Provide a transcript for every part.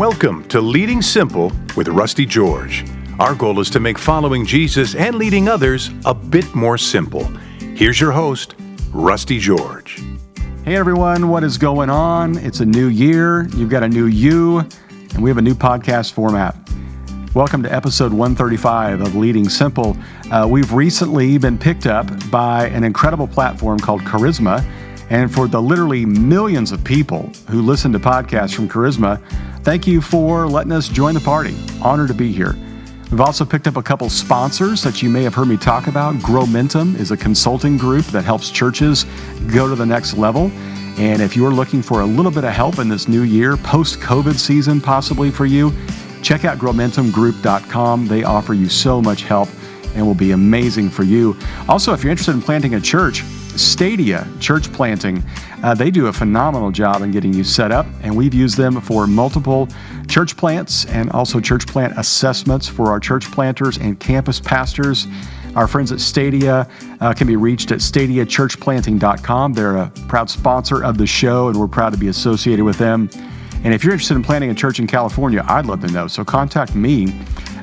Welcome to Leading Simple with Rusty George. Our goal is to make following Jesus and leading others a bit more simple. Here's your host, Rusty George. Hey everyone, what is going on? It's a new year, you've got a new you, and we have a new podcast format. Welcome to episode 135 of Leading Simple. We've recently been picked up by an incredible platform called Charisma. And for the literally millions of people who listen to podcasts from Charisma, thank you for letting us join the party. Honored to be here. We've also picked up a couple sponsors that you may have heard me talk about. Growmentum is a consulting group that helps churches go to the next level. And if you're looking for a little bit of help in this new year, post-COVID season possibly for you, check out growmentumgroup.com. They offer you so much help and will be amazing for you. Also, if you're interested in planting a church, Stadia Church Planting, they do a phenomenal job in getting you set up, and we've used them for multiple church plants and also church plant assessments for our church planters and campus pastors. Our friends at Stadia can be reached at stadiachurchplanting.com. They're a proud sponsor of the show, and we're proud to be associated with them. And if you're interested in planting a church in California, I'd love to know, so contact me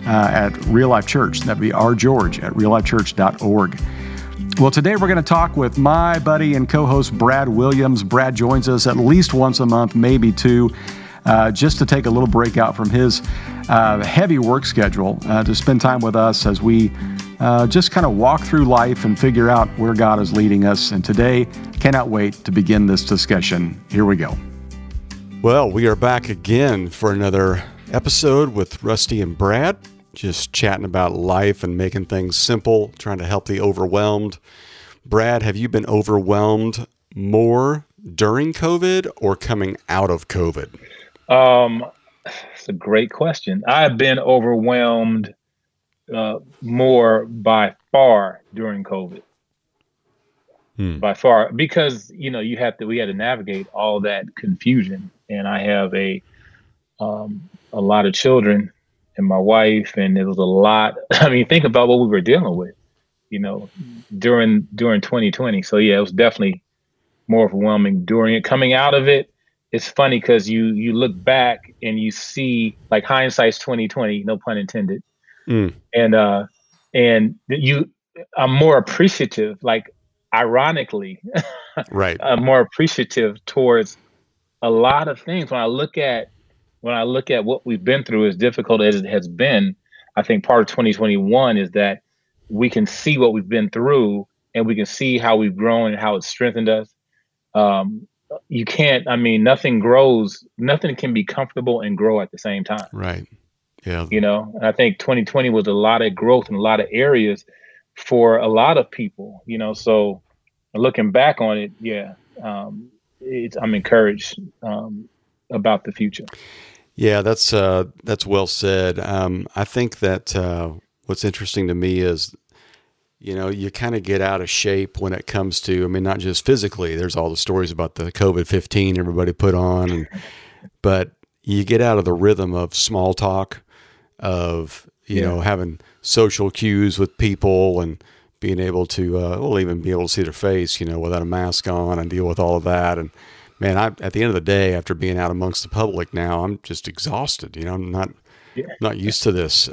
at Real Life Church. That'd be rgeorge at reallifechurch.org. Well, today we're going to talk with my buddy and co-host, Brad Williams. Brad joins us at least once a month, maybe two, just to take a little break out from his heavy work schedule to spend time with us as we just kind of walk through life and figure out where God is leading us. And today, cannot wait to begin this discussion. Here we go. Well, we are back again for another episode with Rusty and Brad. Just chatting about life and making things simple, trying to help the overwhelmed. Brad, have you been overwhelmed more during COVID or coming out of COVID? That's a great question. I've been overwhelmed more by far during COVID. By far, because, you know, we had to navigate all that confusion. And I have a lot of children and my wife, and it was a lot. I mean, think about what we were dealing with, you know, during 2020. So yeah, it was definitely more overwhelming during it. Coming out of it, it's funny because you look back and you see, like, hindsight's 2020, no pun intended. And I'm more appreciative, like, ironically, right? I'm more appreciative towards a lot of things when I look at. When I look at what we've been through, as difficult as it has been, I think part of 2021 is that we can see what we've been through and we can see how we've grown and how it's strengthened us. Nothing grows, nothing can be comfortable and grow at the same time. Right. Yeah. You know, and I think 2020 was a lot of growth in a lot of areas for a lot of people, you know, so looking back on it, yeah, I'm encouraged about the future. Yeah, that's well said. I think that what's interesting to me is, you know, you kind of get out of shape when it comes to, I mean, not just physically, there's all the stories about the COVID-15 everybody put on, but you get out of the rhythm of small talk, of, you know, having social cues with people and being able to, even be able to see their face, you know, without a mask on and deal with all of that. And man, at the end of the day, after being out amongst the public now, I'm just exhausted. You know, I'm not used to this,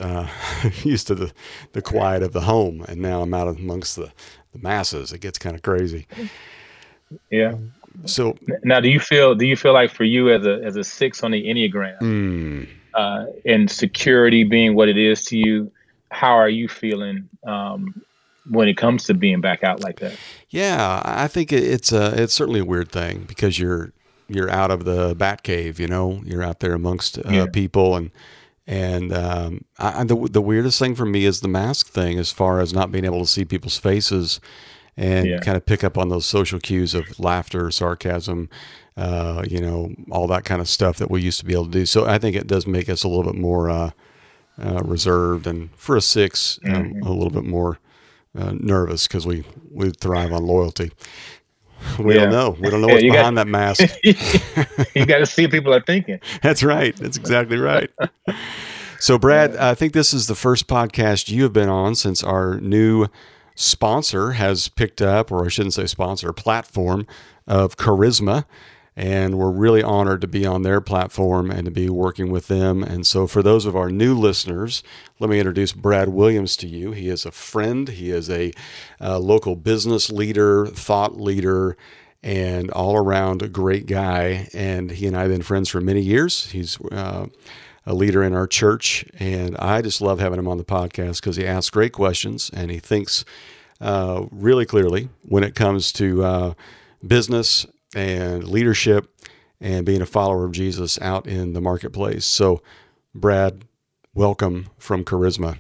used to the quiet of the home. And now I'm out amongst the masses. It gets kind of crazy. Yeah. So now do you feel like for you as a 6 on the Enneagram, and security being what it is to you, how are you feeling, when it comes to being back out like that? Yeah, I think it's certainly a weird thing because you're out of the bat cave, you know, you're out there amongst people. And the weirdest thing for me is the mask thing, as far as not being able to see people's faces and kind of pick up on those social cues of laughter, sarcasm, you know, all that kind of stuff that we used to be able to do. So I think it does make us a little bit more reserved, and for a 6, a little bit more nervous, because we thrive on loyalty. We don't know what's behind that mask. You got to see what people are thinking. That's right. That's exactly right. So Brad, I think this is the first podcast you have been on since our new sponsor has picked up, or I shouldn't say sponsor, platform of Charisma. and we're really honored to be on their platform and to be working with them. And so for those of our new listeners, let me introduce Brad Williams to you. He is a friend. He is a local business leader, thought leader, and all-around a great guy. And he and I have been friends for many years. He's a leader in our church, and I just love having him on the podcast because he asks great questions, and he thinks really clearly when it comes to business and leadership and being a follower of Jesus out in the marketplace. So, Brad, welcome from Charisma.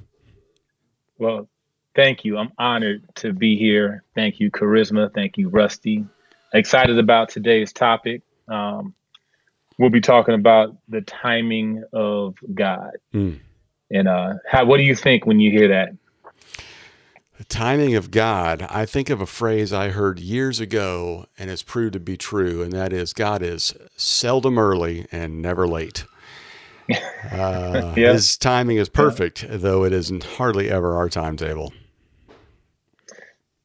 Well, thank you. I'm honored to be here. Thank you, Charisma. Thank you, Rusty. Excited about today's topic. We'll be talking about the timing of God. And what do you think when you hear that? The timing of God. I think of a phrase I heard years ago, and it's proved to be true, and that is, God is seldom early and never late. His timing is perfect, though it isn't hardly ever our timetable.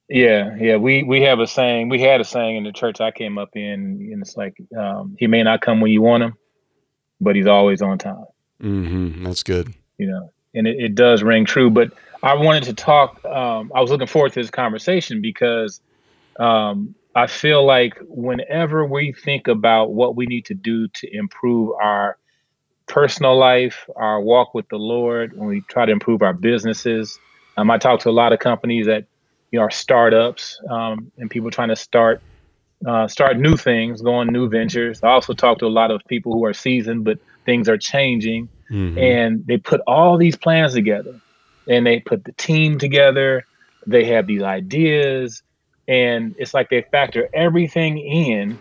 Yeah. We have a saying. We had a saying in the church I came up in, and it's like, he may not come when you want him, but he's always on time. Mm-hmm. That's good. You know, and it does ring true. But I wanted to talk. I was looking forward to this conversation because I feel like whenever we think about what we need to do to improve our personal life, our walk with the Lord, when we try to improve our businesses, I talk to a lot of companies that, you know, our startups, and people trying to start new things, go on new ventures. I also talk to a lot of people who are seasoned, but things are changing, and they put all these plans together, and they put the team together. They have these ideas, and it's like they factor everything in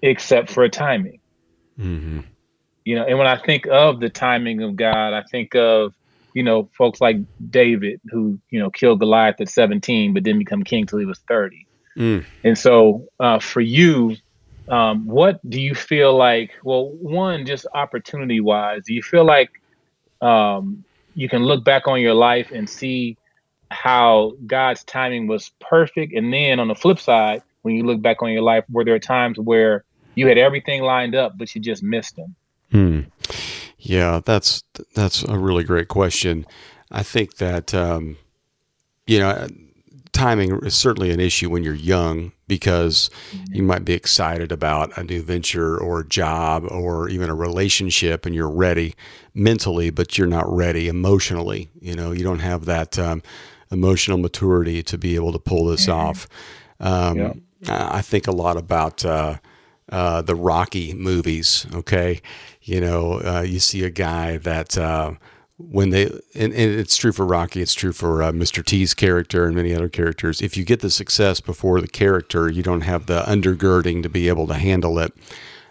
except for timing. You know, and when I think of the timing of God, I think of, you know, folks like David, who, you know, killed Goliath at 17, but didn't become king till he was 30. And so for you, what do you feel like, well, one, just opportunity wise, do you feel like you can look back on your life and see how God's timing was perfect? And then on the flip side, when you look back on your life, were there times where you had everything lined up, but you just missed them? Yeah, that's a really great question. I think that, you know, timing is certainly an issue when you're young because you might be excited about a new venture or a job or even a relationship, and you're ready mentally, but you're not ready emotionally. You know, you don't have that emotional maturity to be able to pull this off. I think a lot about the Rocky movies. You know, you see a guy that when they, and it's true for Rocky, it's true for Mr. T's character and many other characters. If you get the success before the character, you don't have the undergirding to be able to handle it.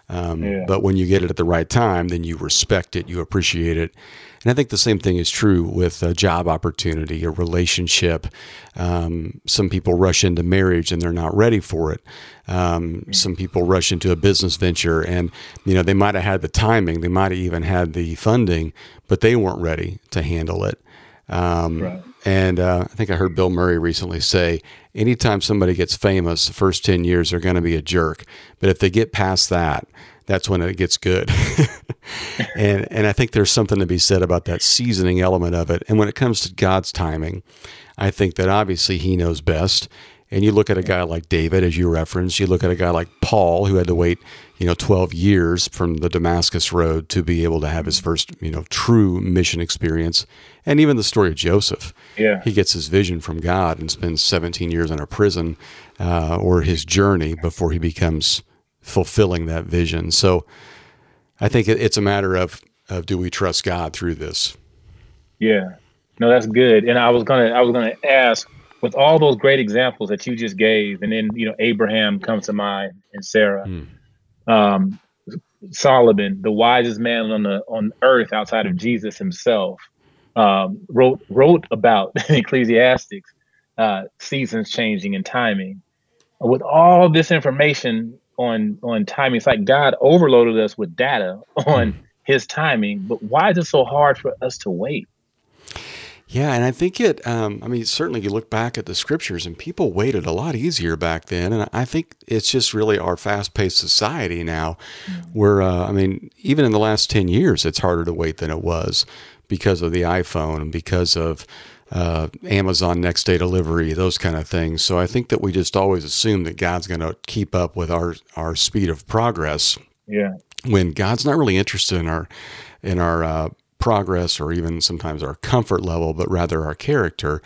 But when you get it at the right time, then you respect it, you appreciate it. And I think the same thing is true with a job opportunity, a relationship. Some people rush into marriage and they're not ready for it. Some people rush into a business venture and, you know, they might have had the timing, they might have even had the funding, but they weren't ready to handle it. And I think I heard Bill Murray recently say, anytime somebody gets famous, the first 10 years they're going to be a jerk. But if they get past that, that's when it gets good. And I think there's something to be said about that seasoning element of it. And when it comes to God's timing, I think that obviously he knows best. And you look at a guy like David, as you referenced, you look at a guy like Paul, who had to wait, you know, 12 years from the Damascus Road to be able to have his first, you know, true mission experience. And even the story of Joseph. He gets his vision from God and spends 17 years in a prison or his journey before he becomes fulfilling that vision. So I think it's a matter of do we trust God through this? Yeah, no, that's good. And I was gonna ask, with all those great examples that you just gave, and then, you know, Abraham comes to mind, and Sarah, Solomon, the wisest man on earth outside of Jesus himself, wrote about Ecclesiastes, seasons changing and timing. With all this information on timing, it's like God overloaded us with data on his timing, but why is it so hard for us to wait? Yeah, and I think it, I mean, certainly you look back at the scriptures and people waited a lot easier back then. And I think it's just really our fast-paced society now where, I mean, even in the last 10 years, it's harder to wait than it was because of the iPhone and because of Amazon next day delivery, those kind of things. So I think that we just always assume that God's going to keep up with our speed of progress. Yeah. When God's not really interested in our progress or even sometimes our comfort level, but rather our character.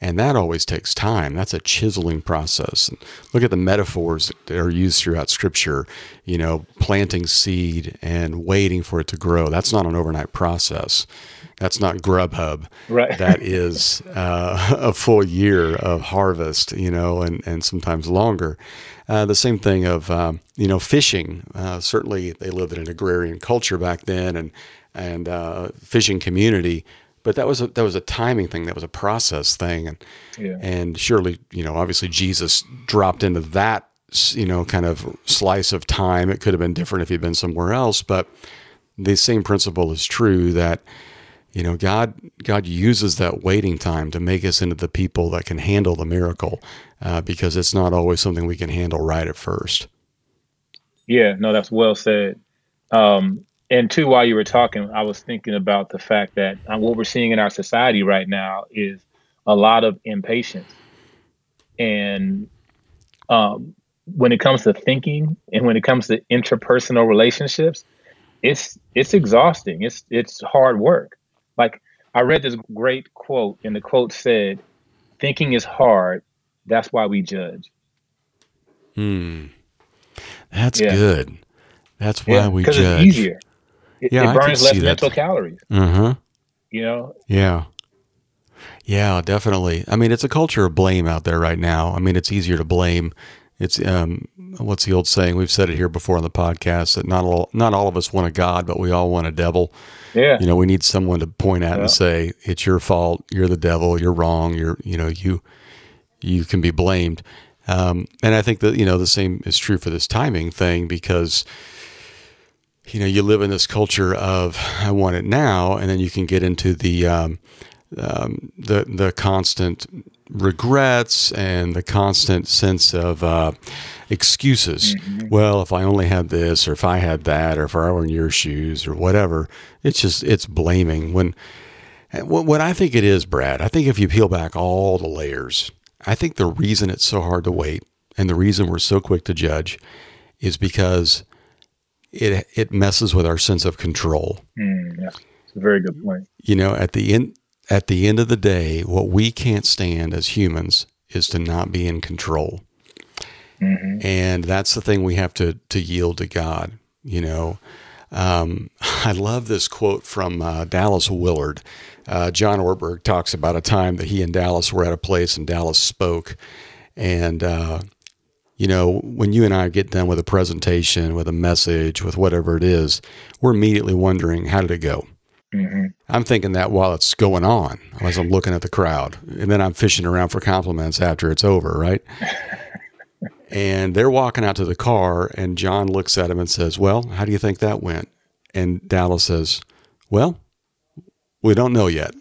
And that always takes time. That's a chiseling process. And look at the metaphors that are used throughout Scripture, you know, planting seed and waiting for it to grow. That's not an overnight process. That's not Grubhub. Right. That is a full year of harvest, you know, and sometimes longer. The same thing of, you know, fishing. Certainly they lived in an agrarian culture back then and fishing community, but that was a timing thing. That was a process thing. And surely, you know, obviously Jesus dropped into that, you know, kind of slice of time. It could have been different if he'd been somewhere else, but the same principle is true that, you know, God uses that waiting time to make us into the people that can handle the miracle, because it's not always something we can handle right at first. Yeah, no, that's well said. And two, while you were talking, I was thinking about the fact that what we're seeing in our society right now is a lot of impatience. And when it comes to thinking and when it comes to interpersonal relationships, it's exhausting. It's hard work. Like I read this great quote, and the quote said, "Thinking is hard. That's why we judge." That's good. That's why we judge. Because it's easier. It burns less mental calories. Uh-huh. You know? Yeah. Yeah, definitely. I mean, it's a culture of blame out there right now. I mean, it's easier to blame. It's, what's the old saying? We've said it here before on the podcast that not all of us want a God, but we all want a devil. Yeah. You know, we need someone to point out and say, it's your fault. You're the devil. You're wrong. You can be blamed. And I think that, you know, the same is true for this timing thing because, you know, you live in this culture of I want it now, and then you can get into the constant regrets and the constant sense of excuses. Mm-hmm. Well, if I only had this, or if I had that, or if I were in your shoes, or whatever. It's blaming. What I think it is, Brad. I think if you peel back all the layers, I think the reason it's so hard to wait, and the reason we're so quick to judge, is because it messes with our sense of control. Yeah, it's a very good point. You know, at the end of the day, what we can't stand as humans is to not be in control. Mm-hmm. And that's the thing we have to yield to God. You know, I love this quote from Dallas Willard. John Ortberg talks about a time that he and Dallas were at a place and Dallas spoke. And, you know, when you and I get done with a presentation, with a message, with whatever it is, we're immediately wondering, how did it go? Mm-hmm. I'm thinking that while it's going on, as I'm looking at the crowd, and then I'm fishing around for compliments after it's over, right? And they're walking out to the car, and John looks at him and says, well, how do you think that went? And Dallas says, well, we don't know yet.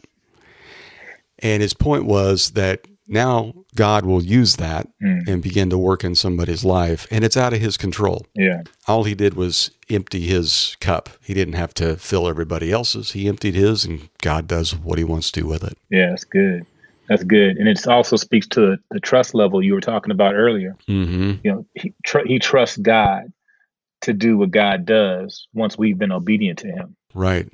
And his point was that now God will use that and begin to work in somebody's life. And it's out of his control. Yeah. All he did was empty his cup. He didn't have to fill everybody else's. He emptied his, and God does what he wants to do with it. Yeah, that's good. That's good. And it also speaks to the trust level you were talking about earlier. Mm-hmm. You know, he trusts God to do what God does once we've been obedient to him. Right.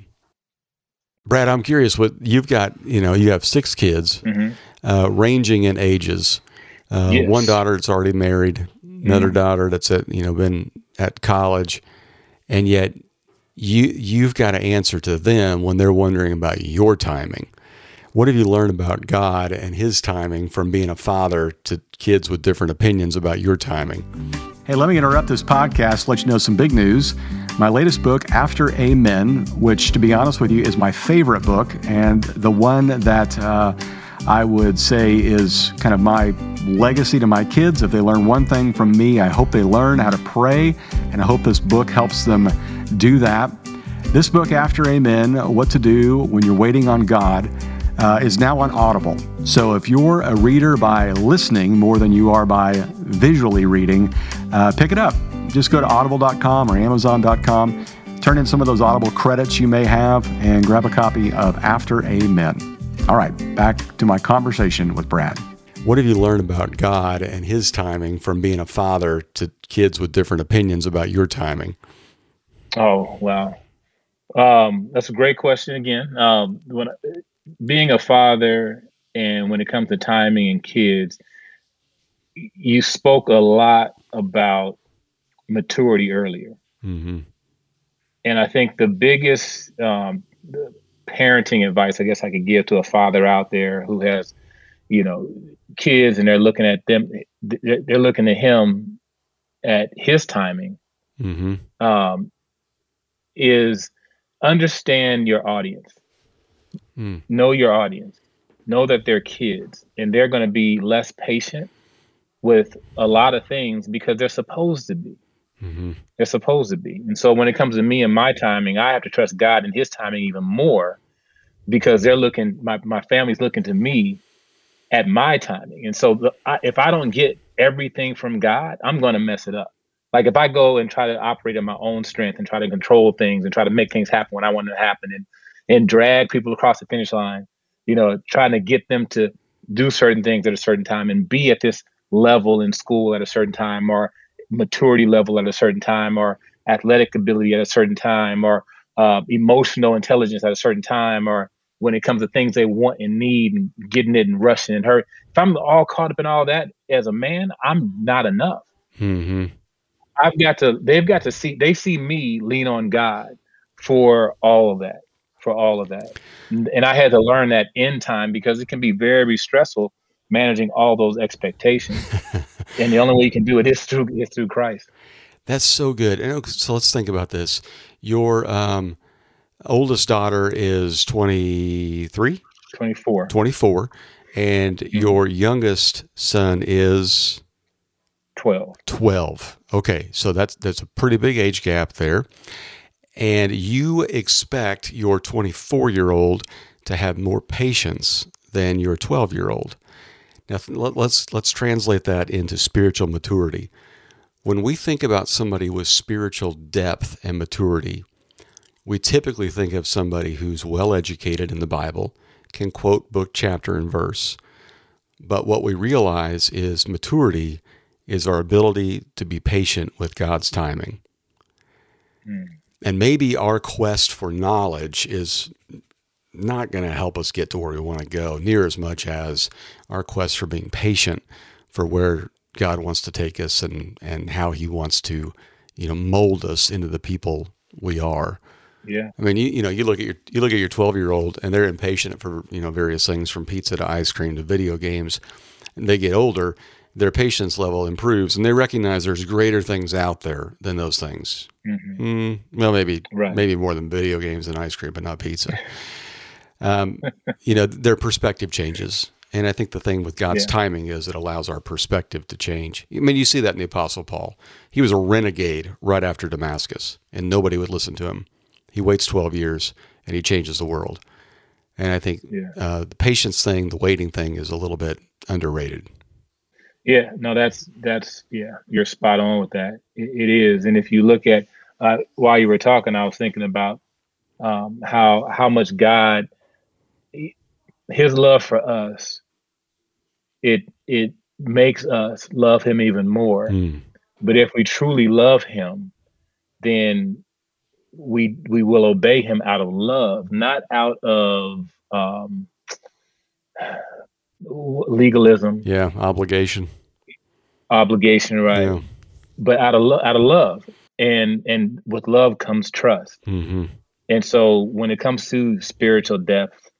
Brad, I'm curious what you've got. You know, you have 6 kids, mm-hmm. Ranging in ages. Yes. One daughter that's already married, another mm-hmm. daughter that's been at college, and yet you've got to answer to them when they're wondering about your timing. What have you learned about God and His timing from being a father to kids with different opinions about your timing? Hey, let me interrupt this podcast to let you know some big news. My latest book, After Amen, which, to be honest with you, is my favorite book and the one that I would say is kind of my legacy to my kids. If they learn one thing from me, I hope they learn how to pray, and I hope this book helps them do that. This book, After Amen, What to Do When You're Waiting on God, is now on Audible. So if you're a reader by listening more than you are by visually reading, pick it up. Just go to audible.com or amazon.com, turn in some of those Audible credits you may have, and grab a copy of After Amen. All right, back to my conversation with Brad. What have you learned about God and his timing from being a father to kids with different opinions about your timing? Oh, wow. That's a great question again. Being a father and when it comes to timing and kids, you spoke a lot about maturity earlier. Mm-hmm. And I think the biggest parenting advice I guess I could give to a father out there who has, kids and they're looking at them, they're looking at him at his timing, mm-hmm. Is understand your audience. Mm. Know your audience. Know that they're kids and they're going to be less patient with a lot of things because they're supposed to be. Mm-hmm. They're supposed to be. And so when it comes to me and my timing, I have to trust God and his timing even more because they're looking, my family's looking to me at my timing. And so if I don't get everything from God, I'm going to mess it up. Like if I go and try to operate in my own strength and try to control things and try to make things happen when I want them to happen and drag people across the finish line, trying to get them to do certain things at a certain time and be at this level in school at a certain time or maturity level at a certain time or athletic ability at a certain time or emotional intelligence at a certain time or when it comes to things they want and need and getting it and rushing and hurry. If I'm all caught up in all that as a man, I'm not enough. Mm-hmm. They've got to see, they see me lean on God for all of that. And I had to learn that in time because it can be very stressful managing all those expectations. And the only way you can do it is through Christ. That's so good. And so let's think about this. Your oldest daughter is 23? 24. 24. And mm-hmm. Your youngest son is? 12. 12. Okay. So that's a pretty big age gap there. And you expect your 24-year-old to have more patience than your 12-year-old. Now, let's translate that into spiritual maturity. When we think about somebody with spiritual depth and maturity, we typically think of somebody who's well-educated in the Bible, can quote book, chapter, and verse. But what we realize is maturity is our ability to be patient with God's timing. Mm. And maybe our quest for knowledge is not going to help us get to where we want to go near as much as our quest for being patient for where God wants to take us and how he wants to, mold us into the people we are. Yeah. I mean, you look at your 12-year-old and they're impatient for, various things from pizza to ice cream to video games, and they get older, their patience level improves and they recognize there's greater things out there than those things. Mm-hmm. Well, maybe more than video games and ice cream, but not pizza. Their perspective changes. And I think the thing with God's timing is it allows our perspective to change. I mean, you see that in the Apostle Paul. He was a renegade right after Damascus and nobody would listen to him. He waits 12 years and he changes the world. And I think the patience thing, the waiting thing is a little bit underrated. Yeah, no, that's you're spot on with that. It is. And if you look at, while you were talking, I was thinking about how much God, his love for us, it makes us love him even more. Mm. But if we truly love him, then we will obey him out of love, not out of, legalism, obligation, right? Yeah. But out of love, and with love comes trust. Mm-hmm. And so, when it comes to spiritual depth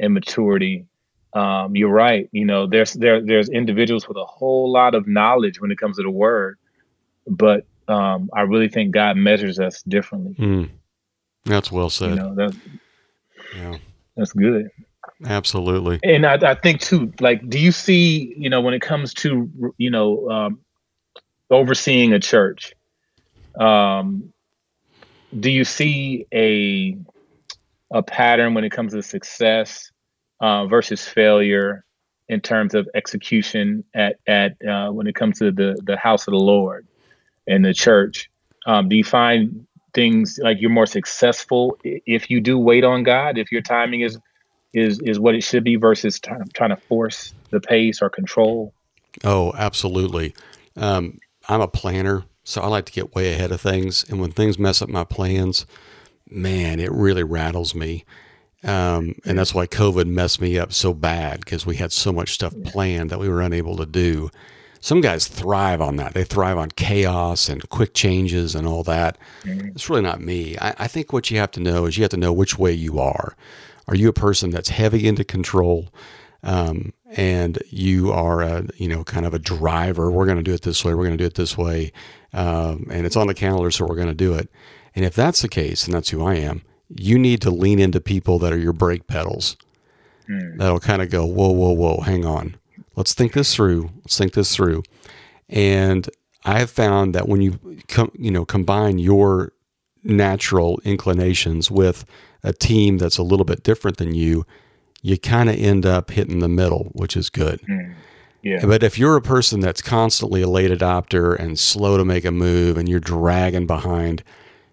and maturity, you're right. There's individuals with a whole lot of knowledge when it comes to the word, but I really think God measures us differently. Mm. That's well said. That's good. Absolutely. And I think too, like, do you see, when it comes to, overseeing a church, do you see a pattern when it comes to success versus failure in terms of execution at when it comes to the house of the Lord and the church? Do you find things like you're more successful if you do wait on God, if your timing is what it should be versus trying to force the pace or control? Oh, absolutely. I'm a planner, so I like to get way ahead of things. And when things mess up my plans, man, it really rattles me. And that's why COVID messed me up so bad, because we had so much stuff planned that we were unable to do. Some guys thrive on that. They thrive on chaos and quick changes and all that. It's really not me. I think what you have to know is you have to know which way you are. Are you a person that's heavy into control? And you are kind of a driver. We're going to do it this way. We're going to do it this way. And it's on the calendar, so we're going to do it. And if that's the case, and that's who I am, you need to lean into people that are your brake pedals. That'll kind of go, whoa, whoa, whoa, hang on. Let's think this through. And I have found that when you combine your natural inclinations with a team that's a little bit different than you, you kind of end up hitting the middle, which is good. Yeah. But if you're a person that's constantly a late adopter and slow to make a move and you're dragging behind,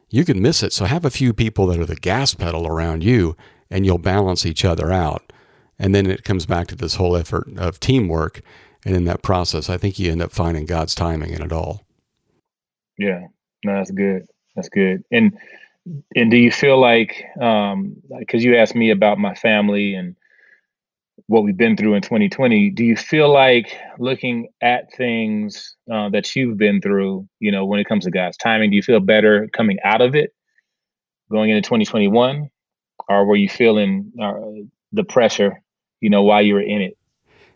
you can miss it. So have a few people that are the gas pedal around you and you'll balance each other out. And then it comes back to this whole effort of teamwork. And in that process, I think you end up finding God's timing in it all. Yeah, no, that's good. That's good. And do you feel like, because you asked me about my family and what we've been through in 2020, do you feel like looking at things that you've been through, when it comes to God's timing, do you feel better coming out of it going into 2021? Or were you feeling the pressure, while you were in it?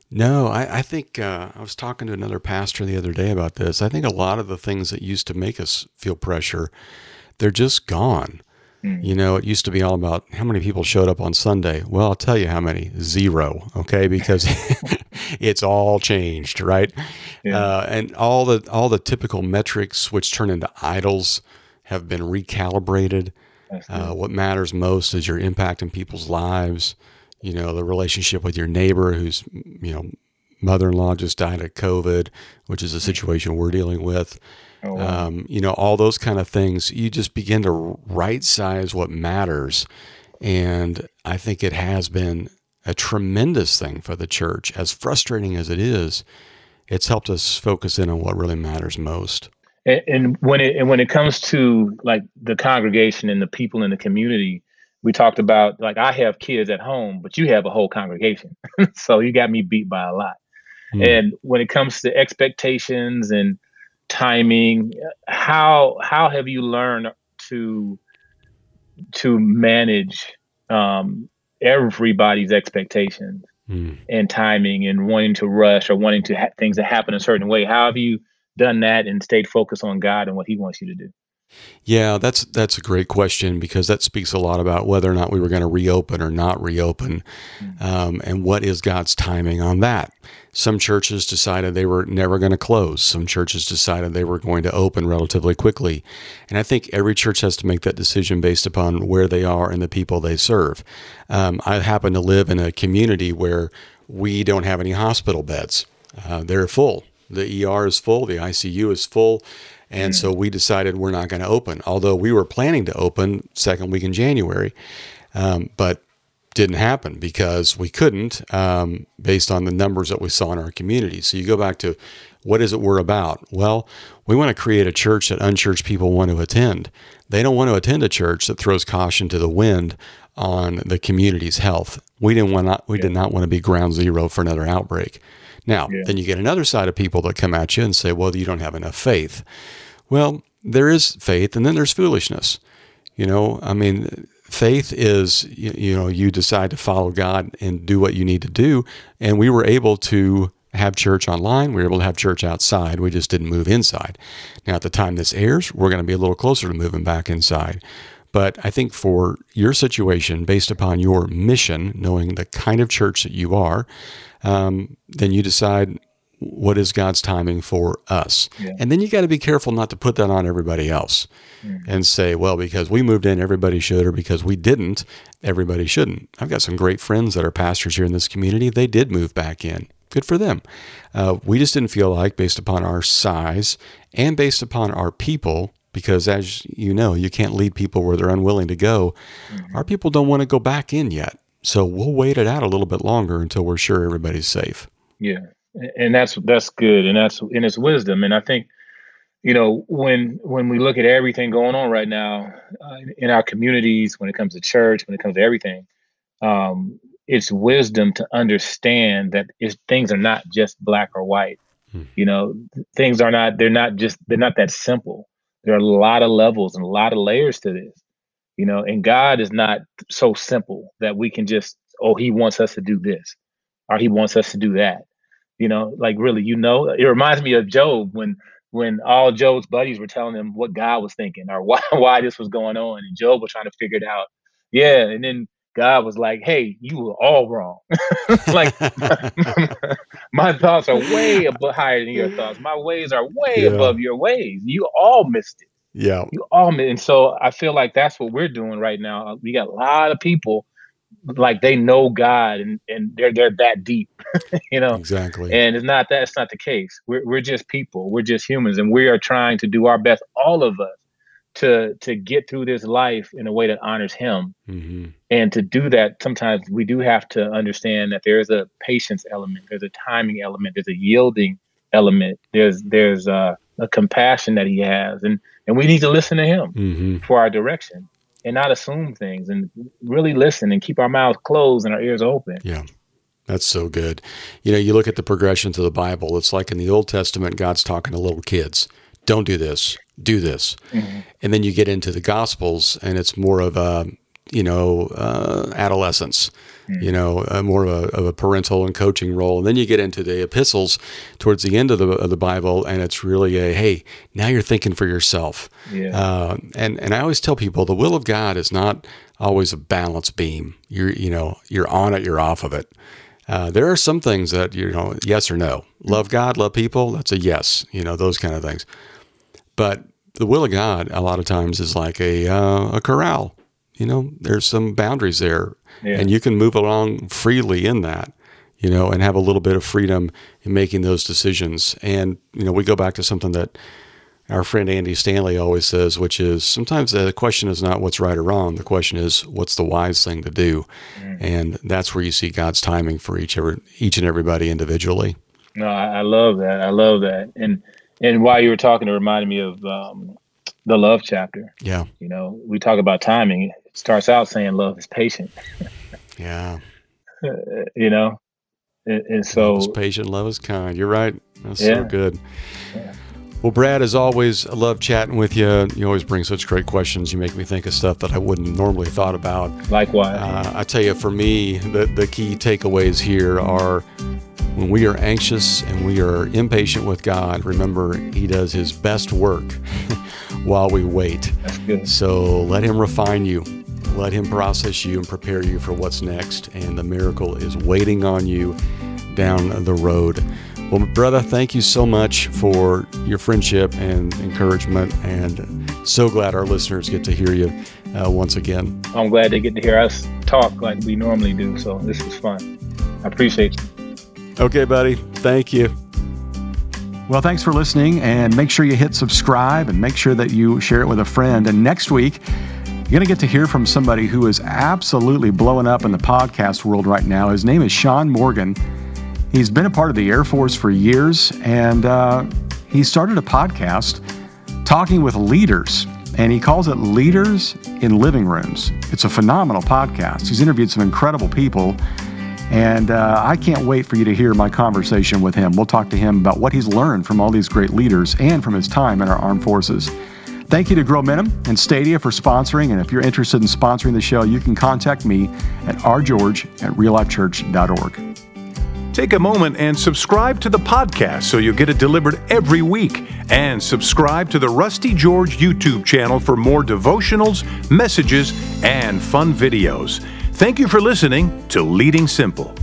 No, I think I was talking to another pastor the other day about this. I think a lot of the things that used to make us feel pressure, they're just gone. It used to be all about how many people showed up on Sunday. Well, I'll tell you how many, zero, okay? Because it's all changed, right? Yeah. And all the typical metrics which turn into idols have been recalibrated. What matters most is your impact in people's lives. The relationship with your neighbor whose, mother-in-law just died of COVID, which is a situation we're dealing with. Oh, wow. All those kind of things, you just begin to right size what matters. And I think it has been a tremendous thing for the church. As frustrating as it is, it's helped us focus in on what really matters most. And when it comes to like the congregation and the people in the community, we talked about, like, I have kids at home, but you have a whole congregation. So you got me beat by a lot. And when it comes to expectations and timing, how have you learned to manage everybody's expectations and timing and wanting to rush or wanting to have things to happen a certain way? How have you done that and stayed focused on God and what He wants you to do? Yeah, that's a great question, because that speaks a lot about whether or not we were going to reopen or not reopen, and what is God's timing on that. Some churches decided they were never going to close. Some churches decided they were going to open relatively quickly. And I think every church has to make that decision based upon where they are and the people they serve. I happen to live in a community where we don't have any hospital beds. They're full. The ER is full. The ICU is full. And so we decided we're not going to open, although we were planning to open second week in January, but didn't happen because we couldn't, based on the numbers that we saw in our community. So you go back to, what is it we're about? Well, we want to create a church that unchurched people want to attend. They don't want to attend a church that throws caution to the wind on the community's health. We did not want to be ground zero for another outbreak. Now, then you get another side of people that come at you and say, well, you don't have enough faith. Well, there is faith, and then there's foolishness. Faith is, you decide to follow God and do what you need to do. And we were able to have church online. We were able to have church outside. We just didn't move inside. Now, at the time this airs, we're going to be a little closer to moving back inside. But I think for your situation, based upon your mission, knowing the kind of church that you are, then you decide what is God's timing for us? Yeah. And then you got to be careful not to put that on everybody else and say, well, because we moved in, everybody should, or because we didn't, everybody shouldn't. I've got some great friends that are pastors here in this community. They did move back in. Good for them. We just didn't feel like, based upon our size and based upon our people, because as you know, you can't lead people where they're unwilling to go. Mm-hmm. Our people don't want to go back in yet. So we'll wait it out a little bit longer until we're sure everybody's safe. Yeah. And that's good. And it's wisdom. And I think, you know, when we look at everything going on right now in our communities, when it comes to church, when it comes to everything, it's wisdom to understand that things are not just black or white. You know, things are not, they're not that simple. There are a lot of levels and a lot of layers to this, you know, and God is not so simple that we can just, oh, he wants us to do this or he wants us to do that. You know, like really, you know, it reminds me of Job when all Job's buddies were telling him what God was thinking or why this was going on. And Job was trying to figure it out. Yeah. And then God was like, hey, you were all wrong. Like my thoughts are way higher than your thoughts. My ways are way above your ways. You all missed it. Yeah. You all missed it. And so I feel like that's what we're doing right now. We got a lot of people like they know God and they're that deep, you know? Exactly. And it's not the case. We're just people, we're just humans. And we are trying to do our best, all of us, to get through this life in a way that honors him. Mm-hmm. And to do that, sometimes we do have to understand that there is a patience element. There's a timing element. There's a yielding element. There's a compassion that he has. And we need to listen to him for our direction. And not assume things and really listen and keep our mouths closed and our ears open. Yeah, that's so good. You know, you look at the progression to the Bible, it's like in the Old Testament, God's talking to little kids. Don't do this, do this. Mm-hmm. And then you get into the Gospels and it's more of a, you know, adolescence, you know, more of a parental and coaching role. And then you get into the epistles towards the end of the Bible, and it's really a, hey, now you're thinking for yourself. Yeah. And I always tell people the will of God is not always a balance beam. You're on it, you're off of it. There are some things that, you know, yes or no. Love God, love people, that's a yes, you know, those kind of things. But the will of God a lot of times is like a corral. You know, there's some boundaries there, and you can move along freely in that, you know, and have a little bit of freedom in making those decisions. And, you know, we go back to something that our friend Andy Stanley always says, which is sometimes the question is not what's right or wrong. The question is what's the wise thing to do. And that's where you see God's timing for each and everybody individually. No, I love that. I love that. And while you were talking, it reminded me of, the love chapter. Yeah. You know, we talk about timing. It starts out saying love is patient. Yeah. You know, and so. Love is patient, love is kind. You're right. That's so good. Yeah. Well, Brad, as always, I love chatting with you. You always bring such great questions. You make me think of stuff that I wouldn't normally have thought about. Likewise. I tell you, for me, the key takeaways here are when we are anxious and we are impatient with God, remember, he does his best work while we wait. That's good. So let him refine you, let him process you and prepare you for what's next. And the miracle is waiting on you down the road. Well, brother, thank you so much for your friendship and encouragement. And so glad our listeners get to hear you once again. I'm glad they get to hear us talk like we normally do. So this was fun. I appreciate you. Okay, buddy. Thank you. Well, thanks for listening, and make sure you hit subscribe and make sure that you share it with a friend. And next week, you're going to get to hear from somebody who is absolutely blowing up in the podcast world right now. His name is Sean Morgan. He's been a part of the Air Force for years, and he started a podcast talking with leaders, and he calls it Leaders in Living Rooms. It's a phenomenal podcast. He's interviewed some incredible people. And I can't wait for you to hear my conversation with him. We'll talk to him about what he's learned from all these great leaders and from his time in our armed forces. Thank you to Growmentum and Stadia for sponsoring. And if you're interested in sponsoring the show, you can contact me at rgeorge@reallifechurch.org. Take a moment and subscribe to the podcast so you'll get it delivered every week. And subscribe to the Rusty George YouTube channel for more devotionals, messages, and fun videos. Thank you for listening to Leading Simple.